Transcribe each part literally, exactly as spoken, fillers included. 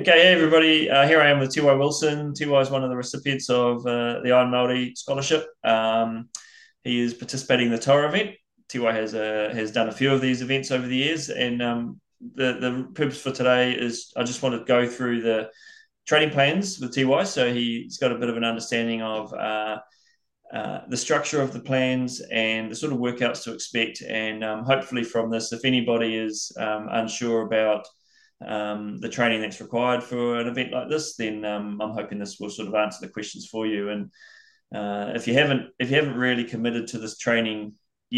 Okay, hey everybody, uh, here I am with Tiwai Wilson. Tiwai is one of the recipients of uh, the IRONMAORI scholarship. Um, he is participating in the Toa event. Tiwai has uh, has done a few of these events over the years, and um, the, the purpose for today is I just want to go through the training plans with Tiwai, so he's got a bit of an understanding of uh, uh, the structure of the plans and the sort of workouts to expect, and um, hopefully from this, if anybody is um, unsure about Um, the training that's required for an event like this, then um, I'm hoping this will sort of answer the questions for you. And uh, if you haven't, if you haven't really committed to this training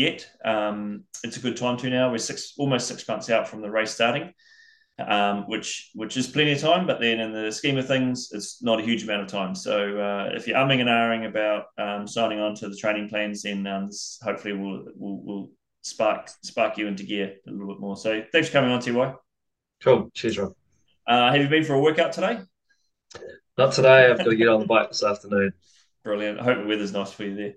yet, um, it's a good time to now. We're six, almost six months out from the race starting, um, which which is plenty of time. But then in the scheme of things, it's not a huge amount of time. So uh, if you're umming and ahhing about um, signing on to the training plans, then um, this hopefully will will will spark spark you into gear a little bit more. So thanks for coming on, Tiwai. Cool. Cheers, Rob. Uh, have you been for a workout today? Not today. I've got to get on the bike this afternoon. Brilliant. I hope the weather's nice for you there.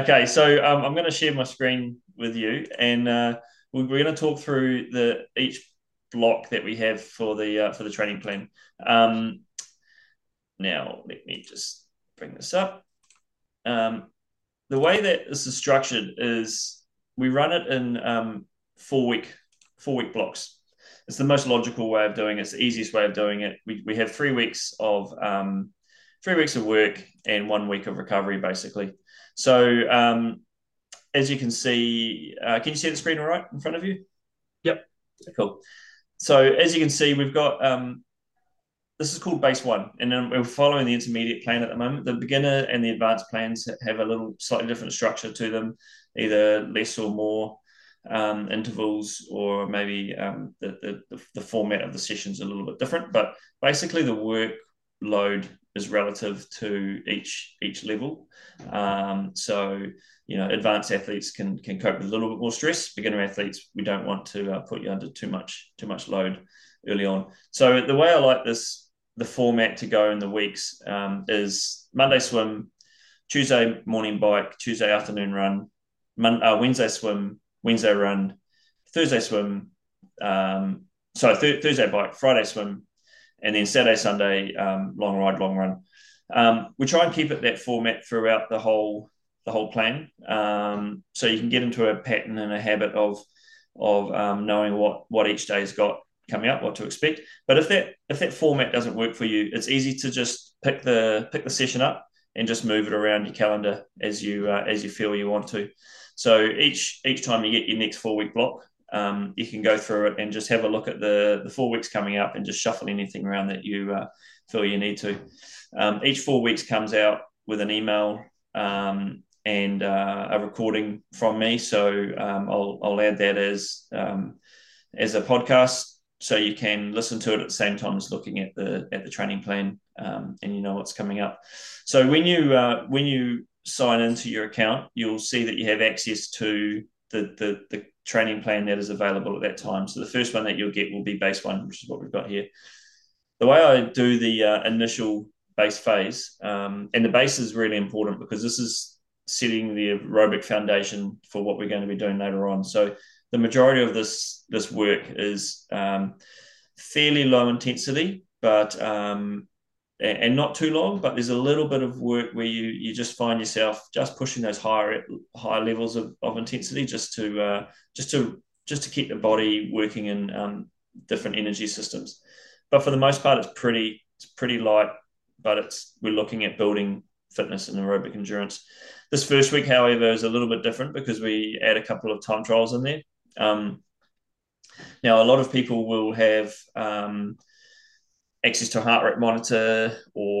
Okay, so um, I'm going to share my screen with you, and uh, we're going to talk through the each block that we have for the uh, for the training plan. Um, now, let me just bring this up. Um, the way that this is structured is we run it in um, four week. Four week blocks. It's the most logical way of doing it. It's the easiest way of doing it. We, we have three weeks of um, three weeks of work and one week of recovery, basically. So um, as you can see, uh, can you see the screen all right in front of you? Yep. Cool. So as you can see, we've got um, this is called base one, and then we're following the intermediate plan at the moment. The beginner and the advanced plans have a little slightly different structure to them, either less or more Um, intervals, or maybe um, the, the, the format of the sessions a little bit different, but basically the workload is relative to each each level. Um, so you know, advanced athletes can can cope with a little bit more stress. Beginner athletes, we don't want to uh, put you under too much too much load early on. So the way I like this the format to go in the weeks um, is Monday swim, Tuesday morning bike, Tuesday afternoon run, Mon uh, Wednesday swim, Wednesday run, Thursday swim, um, sorry, th Thursday bike, Friday swim, and then Saturday, Sunday, um, long ride, long run. Um, we try and keep it that format throughout the whole the whole plan, um, so you can get into a pattern and a habit of of um, knowing what what each day's got coming up, what to expect. But if that if that format doesn't work for you, it's easy to just pick the pick the session up and just move it around your calendar as you uh, as you feel you want to. So each each time you get your next four week block, um, you can go through it and just have a look at the the four weeks coming up and just shuffle anything around that you uh, feel you need to. Um, each four weeks comes out with an email um, and uh, a recording from me, so um, I'll I'll add that as um, as a podcast, so you can listen to it at the same time as looking at the at the training plan, um, and you know what's coming up. So when you uh, when you sign into your account, you'll see that you have access to the, the the training plan that is available at that time. So the first one that you'll get will be base one, which is what we've got here. The way I do the uh, initial base phase, um, and the base is really important because this is setting the aerobic foundation for what we're going to be doing later on. So the majority of this this work is um, fairly low intensity, but um, and, and not too long. But there's a little bit of work where you you just find yourself just pushing those higher higher levels of, of intensity, just to uh, just to just to keep the body working in um, different energy systems. But for the most part, it's pretty it's pretty light. But it's we're looking at building fitness and aerobic endurance. This first week, however, is a little bit different because we add a couple of time trials in there. Um, now, a lot of people will have um, access to a heart rate monitor, or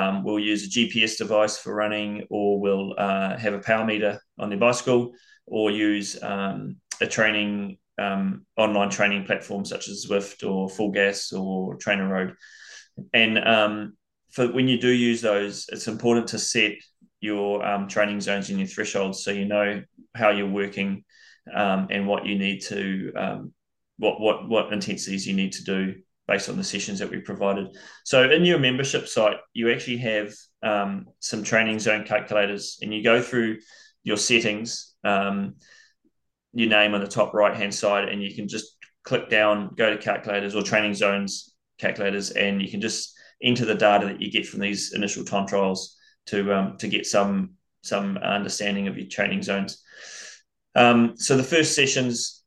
um, will use a G P S device for running, or will uh, have a power meter on their bicycle, or use um, a training um, online training platform such as Zwift or Full Gas or Trainer Road. And um, for when you do use those, it's important to set your um, training zones and your thresholds, so you know how you're working. Um, and what you need to, um, what what what intensities you need to do based on the sessions that we provided. So in your membership site, you actually have um, some training zone calculators, and you go through your settings, um, your name on the top right hand side, and you can just click down, go to calculators or training zones, calculators, and you can just enter the data that you get from these initial time trials to um, to get some some understanding of your training zones. Um, so the first sessions,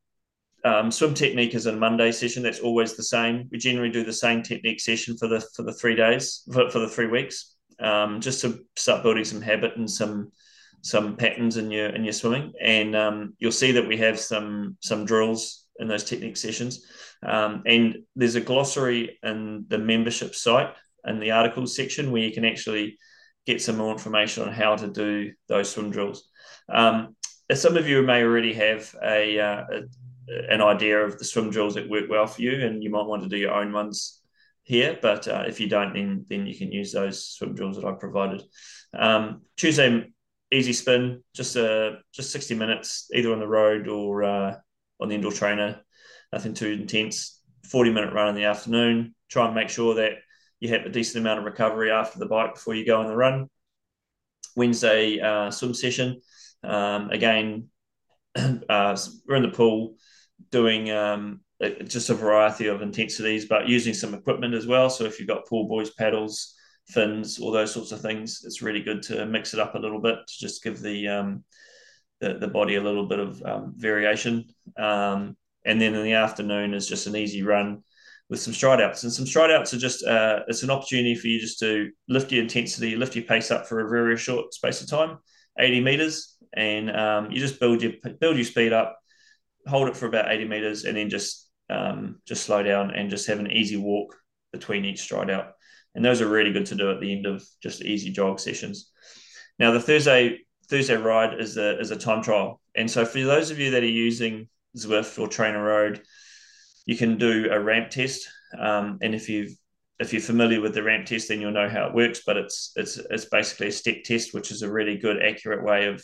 um, swim technique is a Monday session. That's always the same. We generally do the same technique session for the for the three days for, for the three weeks, um, just to start building some habit and some some patterns in your in your swimming. And um, you'll see that we have some some drills in those technique sessions, um, and there's a glossary in the membership site in the articles section where you can actually get some more information on how to do those swim drills. Um, some of you may already have a, uh, a an idea of the swim drills that work well for you, and you might want to do your own ones here, but uh, if you don't, then then you can use those swim drills that I provided. Um, Tuesday, easy spin, just a just sixty minutes either on the road or uh, on the indoor trainer, nothing too intense. forty minute run in the afternoon. Try and make sure that you have a decent amount of recovery after the bike before you go on the run. Wednesday uh, swim session. Um, again, uh, we're in the pool doing um, just a variety of intensities, but using some equipment as well. So if you've got pool buoys, paddles, fins, all those sorts of things, it's really good to mix it up a little bit to just give the um, The, the body a little bit of um, variation, um, and then in the afternoon is just an easy run with some stride outs. And some stride outs are just uh, it's an opportunity for you just to lift your intensity, lift your pace up for a very, very short space of time, eighty meters, and um, you just build your build your speed up, hold it for about eighty meters, and then just um, just slow down and just have an easy walk between each stride out. And those are really good to do at the end of just easy jog sessions. Now the Thursday. Thursday ride is a, is a time trial. And so for those of you that are using Zwift or Trainer Road, you can do a ramp test. Um, and if you've, if you're familiar with the ramp test, then you'll know how it works, but it's, it's, it's basically a step test, which is a really good, accurate way of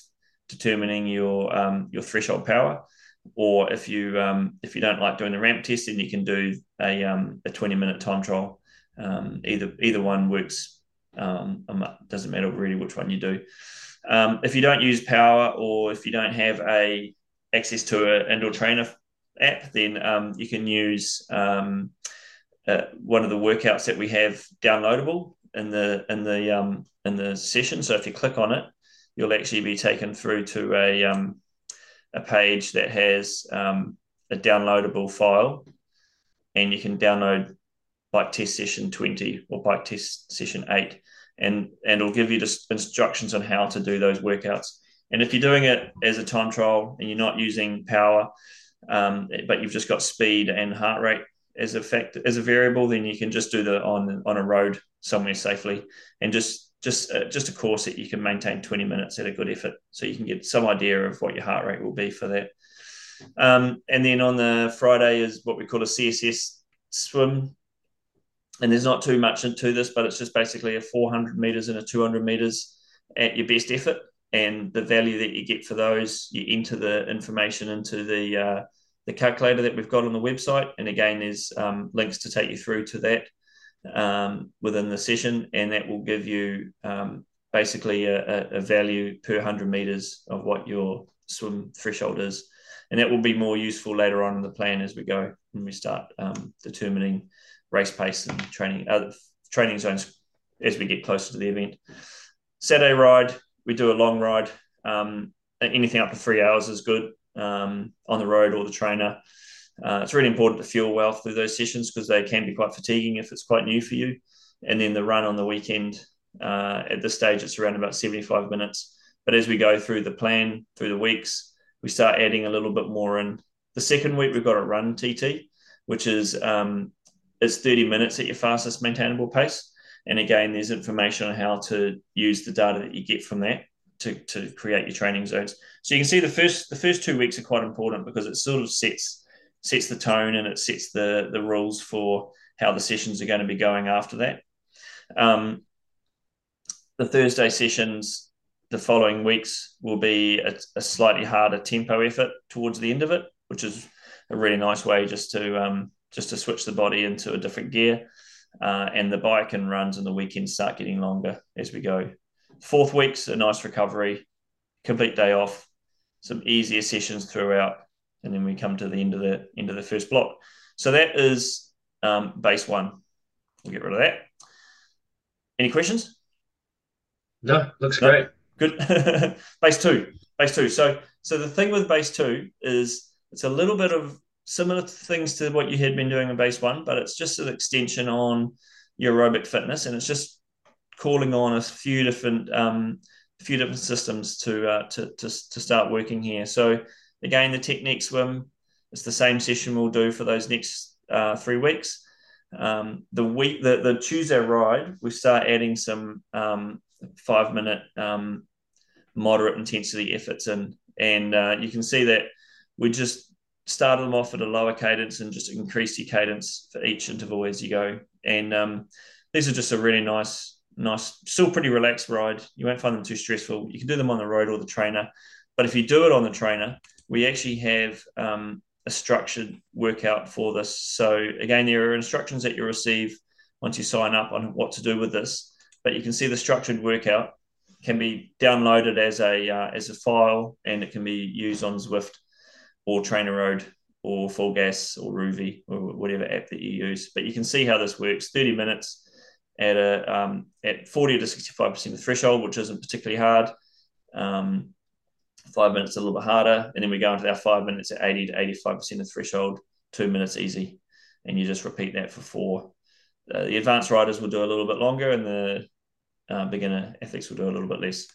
determining your, um, your threshold power. Or if you, um, if you don't like doing the ramp test, then you can do a, um, a twenty minute time trial. Um, either, either one works. Um, doesn't matter really which one you do. Um, if you don't use power, or if you don't have a access to an indoor trainer app, then um, you can use um, uh, one of the workouts that we have downloadable in the in the um, in the session. So if you click on it, you'll actually be taken through to a um, a page that has um, a downloadable file, and you can download bike test session twenty or bike test session eight. And, and it'll give you just instructions on how to do those workouts. And if you're doing it as a time trial and you're not using power, um, but you've just got speed and heart rate as a fact, as a variable, then you can just do that on, on a road somewhere safely, and just, just, uh, just a course that you can maintain twenty minutes at a good effort. So you can get some idea of what your heart rate will be for that. Um, and then on the Friday is what we call a C S S swim. And there's not too much into this, but it's just basically a four hundred meters and a two hundred meters at your best effort. And the value that you get for those, you enter the information into the uh, the calculator that we've got on the website. And again, there's um, links to take you through to that um, within the session. And that will give you um, basically a, a value per one hundred meters of what your swim threshold is. And that will be more useful later on in the plan as we go, when we start um, determining race pace and training uh, training zones as we get closer to the event. Saturday ride, we do a long ride. Um, anything up to three hours is good um, on the road or the trainer. Uh, it's really important to fuel well through those sessions because they can be quite fatiguing if it's quite new for you. And then the run on the weekend, uh, at this stage, it's around about seventy-five minutes. But as we go through the plan, through the weeks, we start adding a little bit more in. The second week, we've got a run T T, which is... Um, It's thirty minutes at your fastest maintainable pace. And again, there's information on how to use the data that you get from that to, to create your training zones. So you can see the first the first two weeks are quite important because it sort of sets sets the tone and it sets the, the rules for how the sessions are going to be going after that. Um, the Thursday sessions, the following weeks, will be a, a slightly harder tempo effort towards the end of it, which is a really nice way just to... Um, just to switch the body into a different gear, uh, and the bike and runs and the weekends start getting longer as we go. Fourth week's a nice recovery, complete day off, some easier sessions throughout, and then we come to the end of the end of the first block. So that is um, base one. We'll get rid of that. Any questions? No, looks no? great. Good. Base two. Base two. So so the thing with base two is it's a little bit of similar things to what you had been doing in base one, but it's just an extension on your aerobic fitness, and it's just calling on a few different um, a few different systems to, uh, to to to start working here. So again, the technique swim, it's the same session we'll do for those next uh, three weeks. Um, the week the, the Tuesday ride, we start adding some um, five minute um, moderate intensity efforts in, and uh, you can see that we just started them off at a lower cadence and just increased your cadence for each interval as you go. And um, these are just a really nice, nice, still pretty relaxed ride. You won't find them too stressful. You can do them on the road or the trainer, but if you do it on the trainer, we actually have um, a structured workout for this. So again, there are instructions that you receive once you sign up on what to do with this, but you can see the structured workout can be downloaded as a uh, as a file, and it can be used on Zwift or Trainer Road or Full Gas or Rouvy or whatever app that you use. But you can see how this works. thirty minutes at a um, at forty to sixty-five percent of threshold, which isn't particularly hard. Um, five minutes a little bit harder, and then we go into our five minutes at eighty to eighty-five percent of threshold, two minutes easy, and you just repeat that for four. Uh, the advanced riders will do a little bit longer, and the uh, beginner athletes will do a little bit less.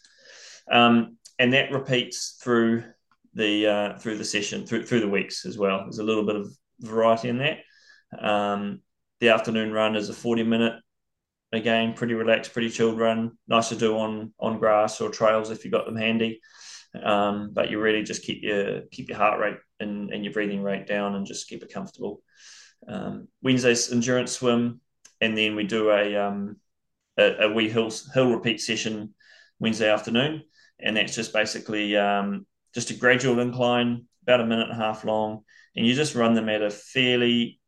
Um, and that repeats through the uh, through the session, through through the weeks as well. There's a little bit of variety in that. Um, the afternoon run is a forty minute, again, pretty relaxed, pretty chilled run. Nice to do on on grass or trails if you've got them handy. Um, but you really just keep your keep your heart rate and, and your breathing rate down and just keep it comfortable. Um, Wednesday's endurance swim, and then we do a um, a, a wee hill hill repeat session Wednesday afternoon, and that's just basically um, just a gradual incline, about a minute and a half long, and you just run them at a fairly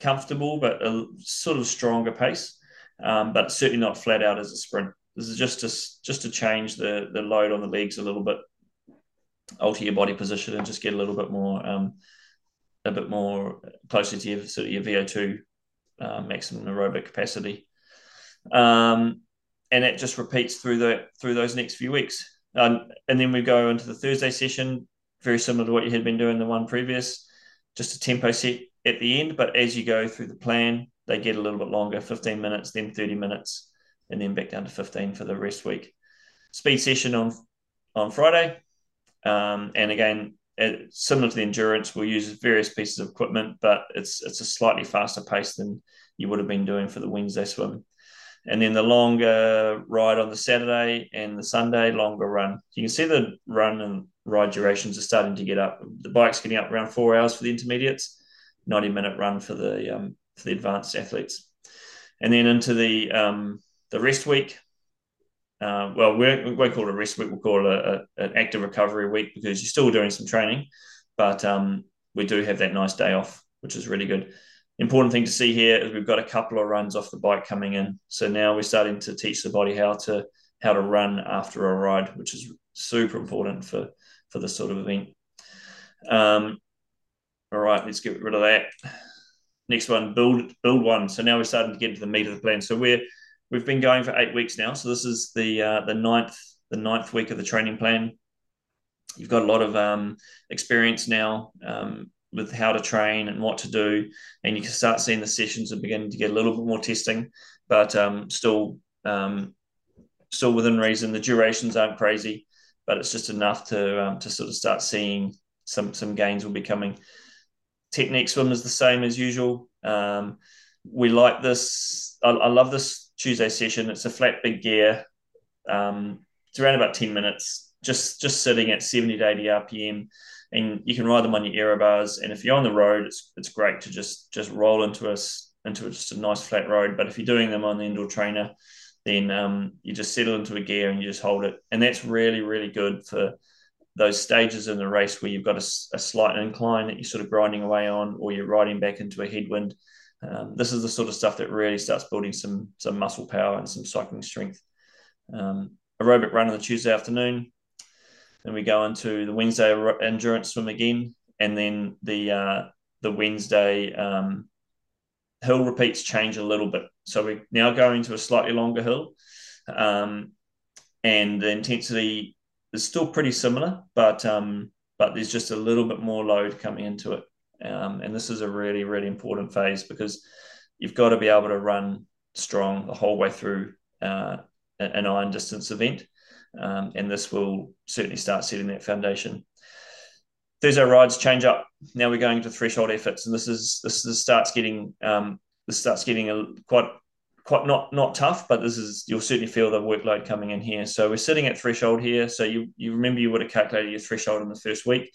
comfortable but a sort of stronger pace, um, but certainly not flat out as a sprint. This is just to just to change the the load on the legs a little bit. Alter your body position and just get a little bit more, um, a bit more closer to your, sort of your V O two uh, maximum aerobic capacity, um, and that just repeats through the through those next few weeks. Um, and then we go into the Thursday session, very similar to what you had been doing the one previous, just a tempo set at the end. But as you go through the plan, they get a little bit longer, fifteen minutes, then thirty minutes, and then back down to fifteen for the rest week. Speed session on on Friday. Um, and again, it, similar to the endurance, we'll use various pieces of equipment, but it's it's a slightly faster pace than you would have been doing for the Wednesday swim. And then the longer ride on the Saturday and the Sunday, longer run. You can see the run and ride durations are starting to get up. The bike's getting up around four hours for the intermediates, ninety minute run for the um, for the advanced athletes. And then into the um, the rest week. Uh, well, we're, we won't call it a rest week. We'll call it a, a, an active recovery week because you're still doing some training, but um, we do have that nice day off, which is really good. Important thing to see here is we've got a couple of runs off the bike coming in. So now we're starting to teach the body how to how to run after a ride, which is super important for, for this sort of event. Um, all right, let's get rid of that. Next one, build build one. So now we're starting to get into the meat of the plan. So we're We've been going for eight weeks now, so this is the uh, the ninth the ninth week of the training plan. You've got a lot of um, experience now um, with how to train and what to do, and you can start seeing the sessions are beginning to get a little bit more testing, but um, still um, still within reason. The durations aren't crazy, but it's just enough to um, to sort of start seeing some some gains will be coming. Technique swim is the same as usual. Um, we like this. I, I love this. Tuesday session. It's a flat big gear. Um, it's around about ten minutes, just just sitting at seventy to eighty R P M, and you can ride them on your aero bars. And if you're on the road, it's it's great to just just roll into a into a, just a nice flat road. But if you're doing them on the indoor trainer, then um, you just settle into a gear and you just hold it. And that's really really good for those stages in the race where you've got a, a slight incline that you're sort of grinding away on, or you're riding back into a headwind. Um, this is the sort of stuff that really starts building some some muscle power and some cycling strength. Um, aerobic run on the Tuesday afternoon. Then we go into the Wednesday endurance swim again, and then the uh, the Wednesday um, hill repeats change a little bit. So we're now going to a slightly longer hill, um, and the intensity is still pretty similar, but um, but there's just a little bit more load coming into it. Um, and this is a really, really important phase, because you've got to be able to run strong the whole way through uh, an iron distance event. Um, and this will certainly start setting that foundation. Thursday rides change up. Now we're going to threshold efforts, and this is this is starts getting um, this starts getting a quite quite not not tough, but this is you'll certainly feel the workload coming in here. So we're sitting at threshold here. So you you remember you would have calculated your threshold in the first week.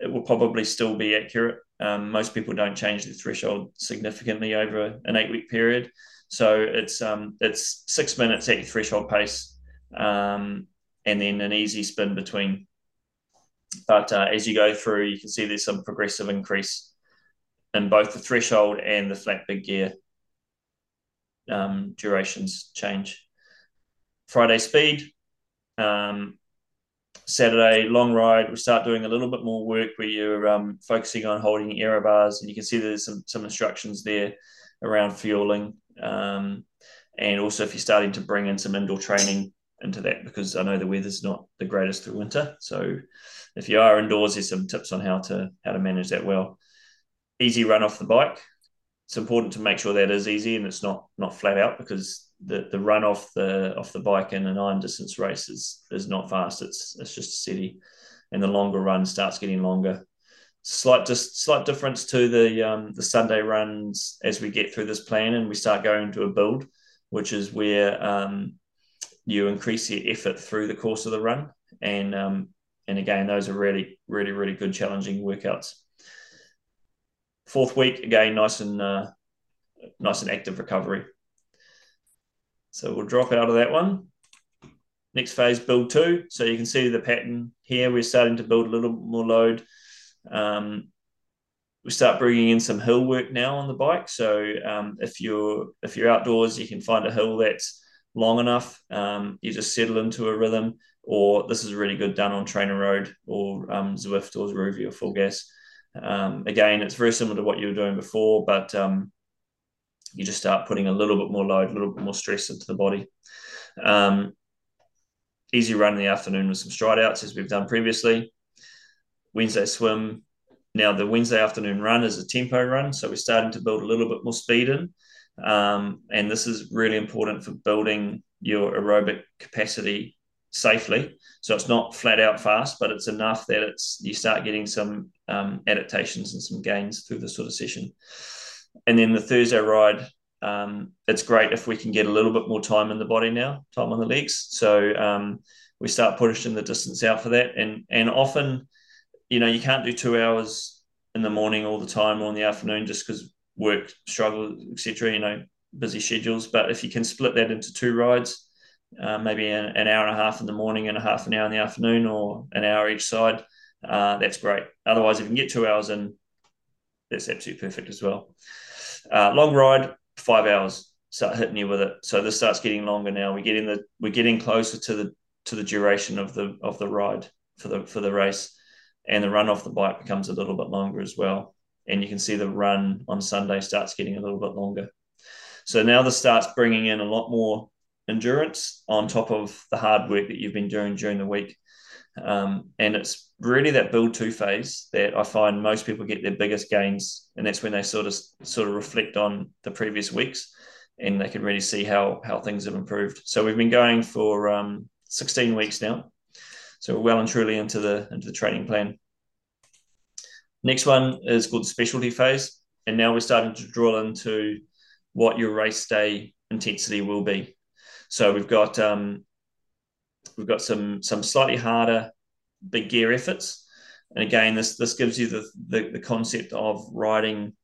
It will probably still be accurate. Um, most people don't change their threshold significantly over an eight week period. So it's um, it's six minutes at your threshold pace, um, and then an easy spin between. But uh, as you go through, you can see there's some progressive increase in both the threshold and the flat big gear um, durations change. Friday speed, um, Saturday long ride. We start doing a little bit more work where you're um, focusing on holding aero bars, and you can see there's some some instructions there around fueling, um, and also if you're starting to bring in some indoor training into that, because I know the weather's not the greatest through winter. So if you are indoors, there's some tips on how to how to manage that well. Easy run off the bike. It's important to make sure that is easy and it's not not flat out, because the the run off the off the bike in an iron distance race is is not fast. It's it's just steady, and the longer run starts getting longer. Slight just slight difference to the um, the Sunday runs as we get through this plan and we start going to a build, which is where um, you increase your effort through the course of the run. And um, and again, those are really, really, really good challenging workouts. Fourth week, again, nice and uh, nice and active recovery. So we'll drop out of that one. Next phase, build two. So you can see the pattern here. We're starting to build a little more load. Um, we start bringing in some hill work now on the bike. So um, if you're if you're outdoors, you can find a hill that's long enough, um, you just settle into a rhythm, or this is really good done on Trainer Road or um, Zwift or Rouvy or Full Gas. Um, again, it's very similar to what you were doing before, but um, you just start putting a little bit more load, a little bit more stress into the body. Um, easy run in the afternoon with some stride outs, as we've done previously. Wednesday swim. Now the Wednesday afternoon run is a tempo run, so we're starting to build a little bit more speed in. Um, and this is really important for building your aerobic capacity safely. So it's not flat out fast, but it's enough that it's you start getting some um, adaptations and some gains through this sort of session. And then the Thursday ride, um, it's great if we can get a little bit more time in the body now, time on the legs. So um, we start pushing the distance out for that. And, and often, you know, you can't do two hours in the morning all the time or in the afternoon just because work, struggle, et cetera, you know, busy schedules. But if you can split that into two rides, uh, maybe an, an hour and a half in the morning and a half an hour in the afternoon, or an hour each side, uh, that's great. Otherwise, if you can get two hours in, that's absolutely perfect as well. Uh, long ride, five hours, start hitting you with it. So this starts getting longer now. We're getting the we're getting closer to the to the duration of the of the ride for the for the race, and the run off the bike becomes a little bit longer as well. And you can see the run on Sunday starts getting a little bit longer. So now this starts bringing in a lot more endurance on top of the hard work that you've been doing during the week. Um, and it's really that build two phase that I find most people get their biggest gains. And that's when they sort of sort of reflect on the previous weeks, and they can really see how, how things have improved. So we've been going for um, sixteen weeks now. So we're well and truly into the, into the training plan. Next one is called the specialty phase. And now we're starting to drill into what your race day intensity will be. So we've got um, we've got some some slightly harder big gear efforts. And again, this this gives you the, the, the concept of riding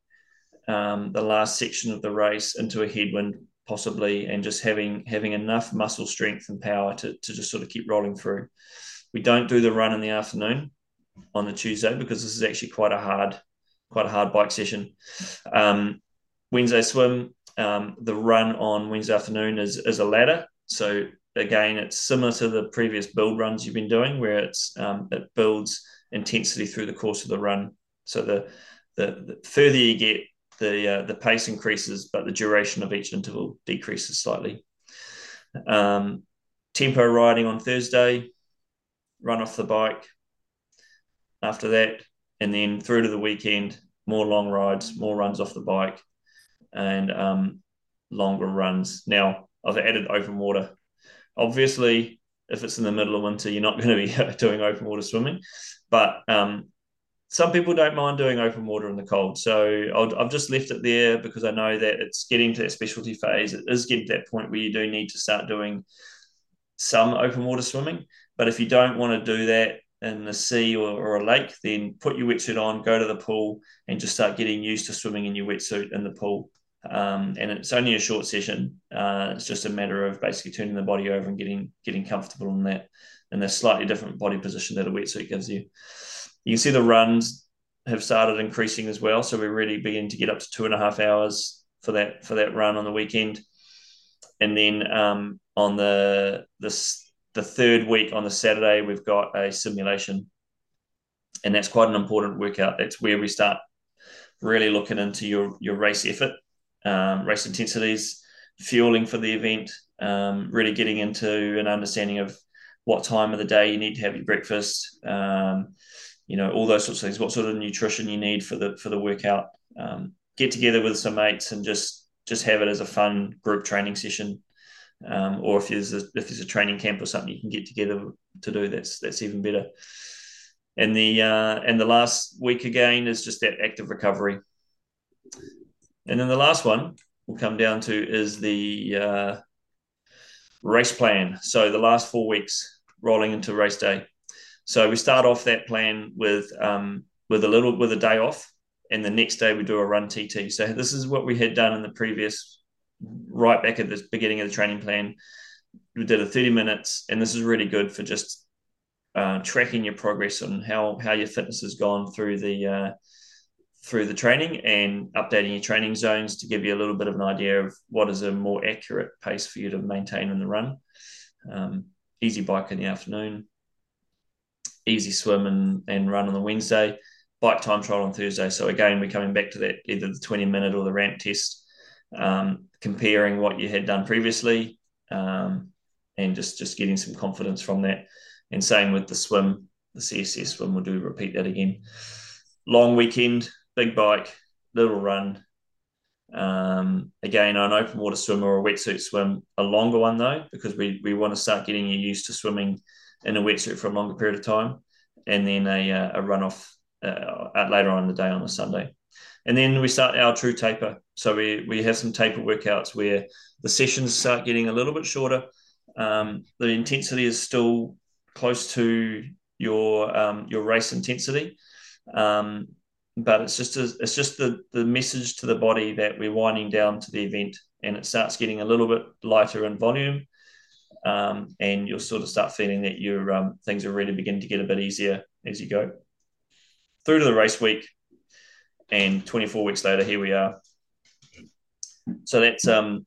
um, the last section of the race into a headwind, possibly, and just having having enough muscle strength and power to, to just sort of keep rolling through. We don't do the run in the afternoon on the Tuesday, because this is actually quite a hard, quite a hard bike session. Um, Wednesday swim, um, the run on Wednesday afternoon is, is a ladder. So again, it's similar to the previous build runs you've been doing, where it's um, it builds intensity through the course of the run. So the, the, the further you get the uh, the pace increases, but the duration of each interval decreases slightly. Um, tempo riding on Thursday, run off the bike after that, and then through to the weekend, more long rides, more runs off the bike, and um, longer runs. Now, I've added open water. Obviously, if it's in the middle of winter, you're not going to be doing open water swimming, but um, some people don't mind doing open water in the cold. So I'll, I've just left it there because I know that it's getting to that specialty phase. It is getting to that point where you do need to start doing some open water swimming. But if you don't want to do that in the sea or, or a lake, then put your wetsuit on, go to the pool, and just start getting used to swimming in your wetsuit in the pool. Um, and it's only a short session. Uh, it's just a matter of basically turning the body over and getting getting comfortable in that, in that slightly different body position that a wetsuit gives you. You can see the runs have started increasing as well. So we're really beginning to get up to two and a half hours for that for that run on the weekend. And then um, on the this the third week, on the Saturday, we've got a simulation. And that's quite an important workout. That's where we start really looking into your, your race effort, um, race intensities, fueling for the event, um, really getting into an understanding of what time of the day you need to have your breakfast, um, you know, all those sorts of things, what sort of nutrition you need for the for the workout. Um, get together with some mates and just just have it as a fun group training session. Um, or if there's a, if there's a training camp or something you can get together to do, that's that's even better. And the uh, and the last week again is just that active recovery. And then the last one we'll come down to is the uh, race plan. So the last four weeks rolling into race day. So we start off that plan with um, with a little with a day off, and the next day we do a run T T. So this is what we had done in the previous. Right back at the beginning of the training plan, we did a thirty minutes, and this is really good for just uh, tracking your progress and how how your fitness has gone through the uh, through the training, and updating your training zones to give you a little bit of an idea of what is a more accurate pace for you to maintain in the run. Um, easy bike in the afternoon, easy swim and, and run on the Wednesday, bike time trial on Thursday. So again, we're coming back to that, either the twenty minute or the ramp test. Um, comparing what you had done previously, um, and just, just getting some confidence from that. And same with the swim, the C S S swim, we'll do repeat that again. Long weekend, big bike, little run. Um, again, an open water swim or a wetsuit swim, a longer one though, because we, we want to start getting you used to swimming in a wetsuit for a longer period of time. And then a, a run off uh, later on in the day on the Sunday. And then we start our true taper. So we, we have some taper workouts where the sessions start getting a little bit shorter. Um, the intensity is still close to your um, your race intensity. Um, but it's just a, it's just the, the message to the body that we're winding down to the event, and it starts getting a little bit lighter in volume. Um, and you'll sort of start feeling that your um, things are really beginning to get a bit easier as you go. Through to the race week. And twenty-four weeks later, here we are. So that's um,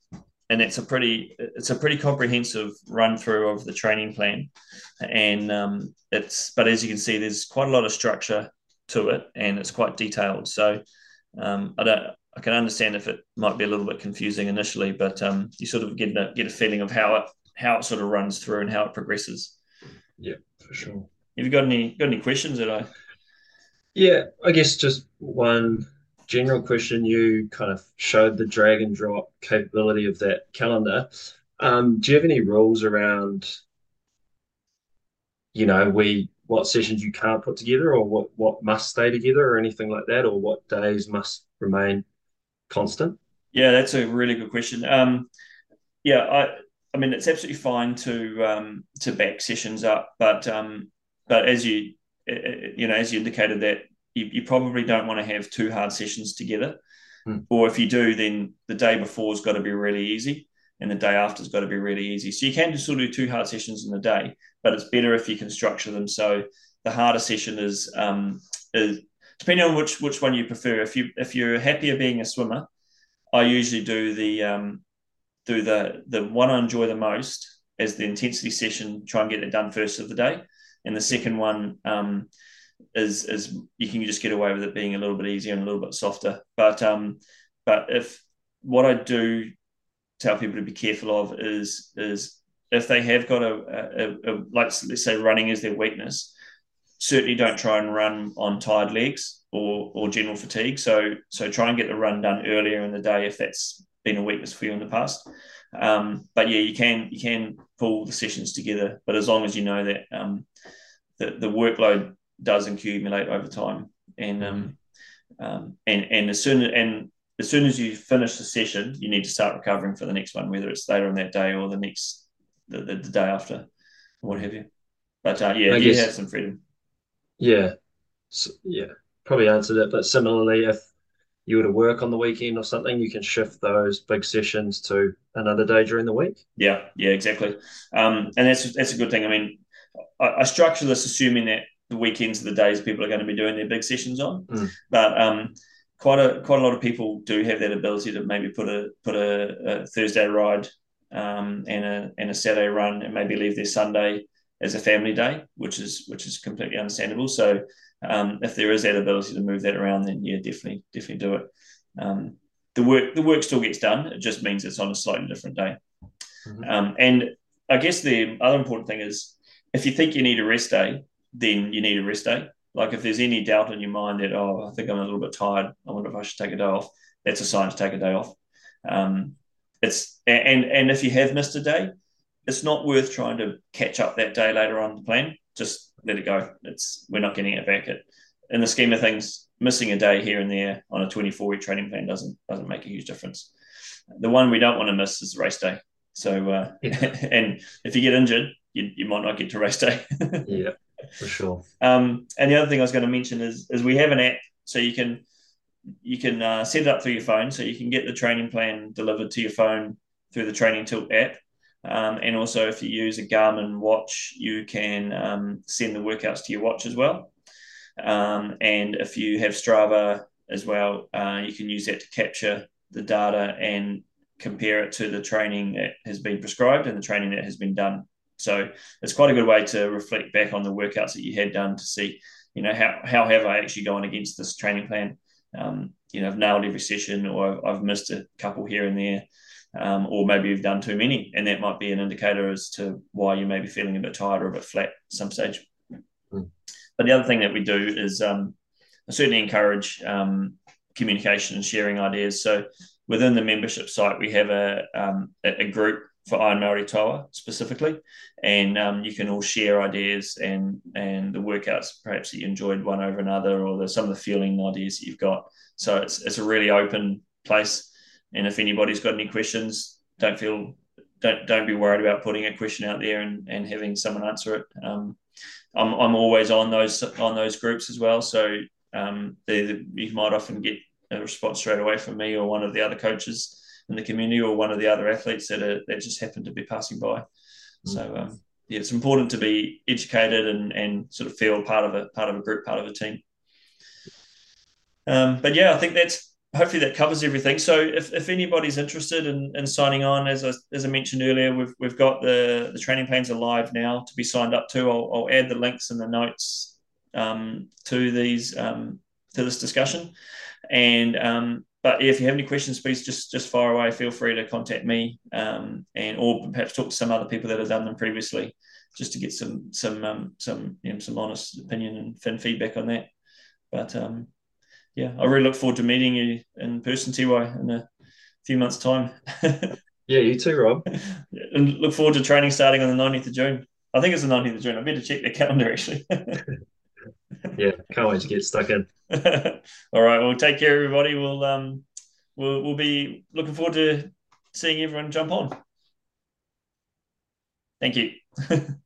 and that's a pretty it's a pretty comprehensive run through of the training plan, and um, it's but as you can see, there's quite a lot of structure to it, and it's quite detailed. So um, I don't I can understand if it might be a little bit confusing initially, but um, you sort of get a, get a feeling of how it how it sort of runs through and how it progresses. Yeah, for sure. Have you got any got any questions that I? Yeah, I guess just one general question. You kind of showed the drag and drop capability of that calendar. Um, do you have any rules around, you know, we what sessions you can't put together, or what, what must stay together, or anything like that, or what days must remain constant? Yeah, that's a really good question. Um, yeah, I I mean, it's absolutely fine to um, to back sessions up, but um, but as you you know, as you indicated, that you, you probably don't want to have two hard sessions together. Mm. Or if you do, then the day before has got to be really easy, and the day after has got to be really easy. So you can just sort of do two hard sessions in the day, but it's better if you can structure them. So the harder session is, um, is depending on which which one you prefer. If you if you're happier being a swimmer, I usually do the um, do the the one I enjoy the most as the intensity session. Try and get it done first of the day. And the second one um, is, is you can just get away with it being a little bit easier and a little bit softer. But um, But if what I do tell people to be careful of is is if they have got a, a, a, a like let's say running is their weakness, certainly don't try and run on tired legs or or general fatigue. So so try and get the run done earlier in the day if that's been a weakness for you in the past. Um, but yeah, you can you can pull the sessions together, but as long as you know that um, the the workload does accumulate over time, and um, um, and and as soon as and as soon as you finish the session, you need to start recovering for the next one, whether it's later on that day or the next the, the, the day after, or what have you. But uh, yeah, I you guess, have some freedom. Yeah, so, yeah, probably answered it. But similarly, if you were to work on the weekend or something, you can shift those big sessions to another day during the week. Yeah, yeah, exactly. Um, and that's that's a good thing. I mean, I, I structure this assuming that the weekends are the days people are going to be doing their big sessions on. Mm. But um, quite a quite a lot of people do have that ability to maybe put a put a, a Thursday ride um, and a and a Saturday run, and maybe leave their Sunday as a family day, which is which is completely understandable. So. Um, if there is that ability to move that around, then yeah, definitely, definitely do it. Um, the work, the work still gets done. It just means it's on a slightly different day. Mm-hmm. Um, and I guess the other important thing is, if you think you need a rest day, then you need a rest day. Like if there's any doubt in your mind that, oh, I think I'm a little bit tired, I wonder if I should take a day off, that's a sign to take a day off. Um, it's and and if you have missed a day, it's not worth trying to catch up that day later on in the plan. Just let it go. It's we're not getting it back. It, in the scheme of things, missing a day here and there on a twenty-four week training plan doesn't doesn't make a huge difference. The one we don't want to miss is race day. So, uh, yeah. And if you get injured, you, you might not get to race day. Yeah, for sure. Um, and the other thing I was going to mention is is we have an app, so you can you can uh, set it up through your phone, so you can get the training plan delivered to your phone through the Training Tilt app. Um, and also, if you use a Garmin watch, you can um, send the workouts to your watch as well. Um, and if you have Strava as well, uh, you can use that to capture the data and compare it to the training that has been prescribed and the training that has been done. So it's quite a good way to reflect back on the workouts that you had done to see, you know, how, how have I actually gone against this training plan? Um, you know, I've nailed every session, or I've missed a couple here and there. Um, or maybe you've done too many, and that might be an indicator as to why you may be feeling a bit tired or a bit flat at some stage. Mm. But the other thing that we do is um, I certainly encourage um, communication and sharing ideas. So within the membership site, we have a, um, a group for IRONMAORI Toa specifically, and um, you can all share ideas and and the workouts perhaps that you enjoyed one over another, or the, some of the feeling ideas that you've got. So it's it's a really open place. And if anybody's got any questions, don't feel don't don't be worried about putting a question out there and, and having someone answer it. Um, I'm I'm always on those on those groups as well, so um, they, they, you might often get a response straight away from me or one of the other coaches in the community, or one of the other athletes that are, that just happen to be passing by. Mm-hmm. So um, yeah, it's important to be educated and and sort of feel part of a part of a group, part of a team. Um, but yeah, I think that's. Hopefully that covers everything. So if, if anybody's interested in, in signing on, as I, as I mentioned earlier, we've we've got the, the training plans are live now to be signed up to. I'll, I'll add the links and the notes um, to these um, to this discussion. And um, but if you have any questions, please just just fire away. Feel free to contact me um, and or perhaps talk to some other people that have done them previously, just to get some some um, some you know, some honest opinion and feedback on that. But um, yeah, I really look forward to meeting you in person, Tiwai, in a few months' time. Yeah, you too, Rob. And look forward to training starting on the nineteenth of June. I think it's the nineteenth of June. I better check the calendar, actually. Yeah, can't wait to get stuck in. All right, well, take care, everybody. We'll um, we'll we'll be looking forward to seeing everyone jump on. Thank you.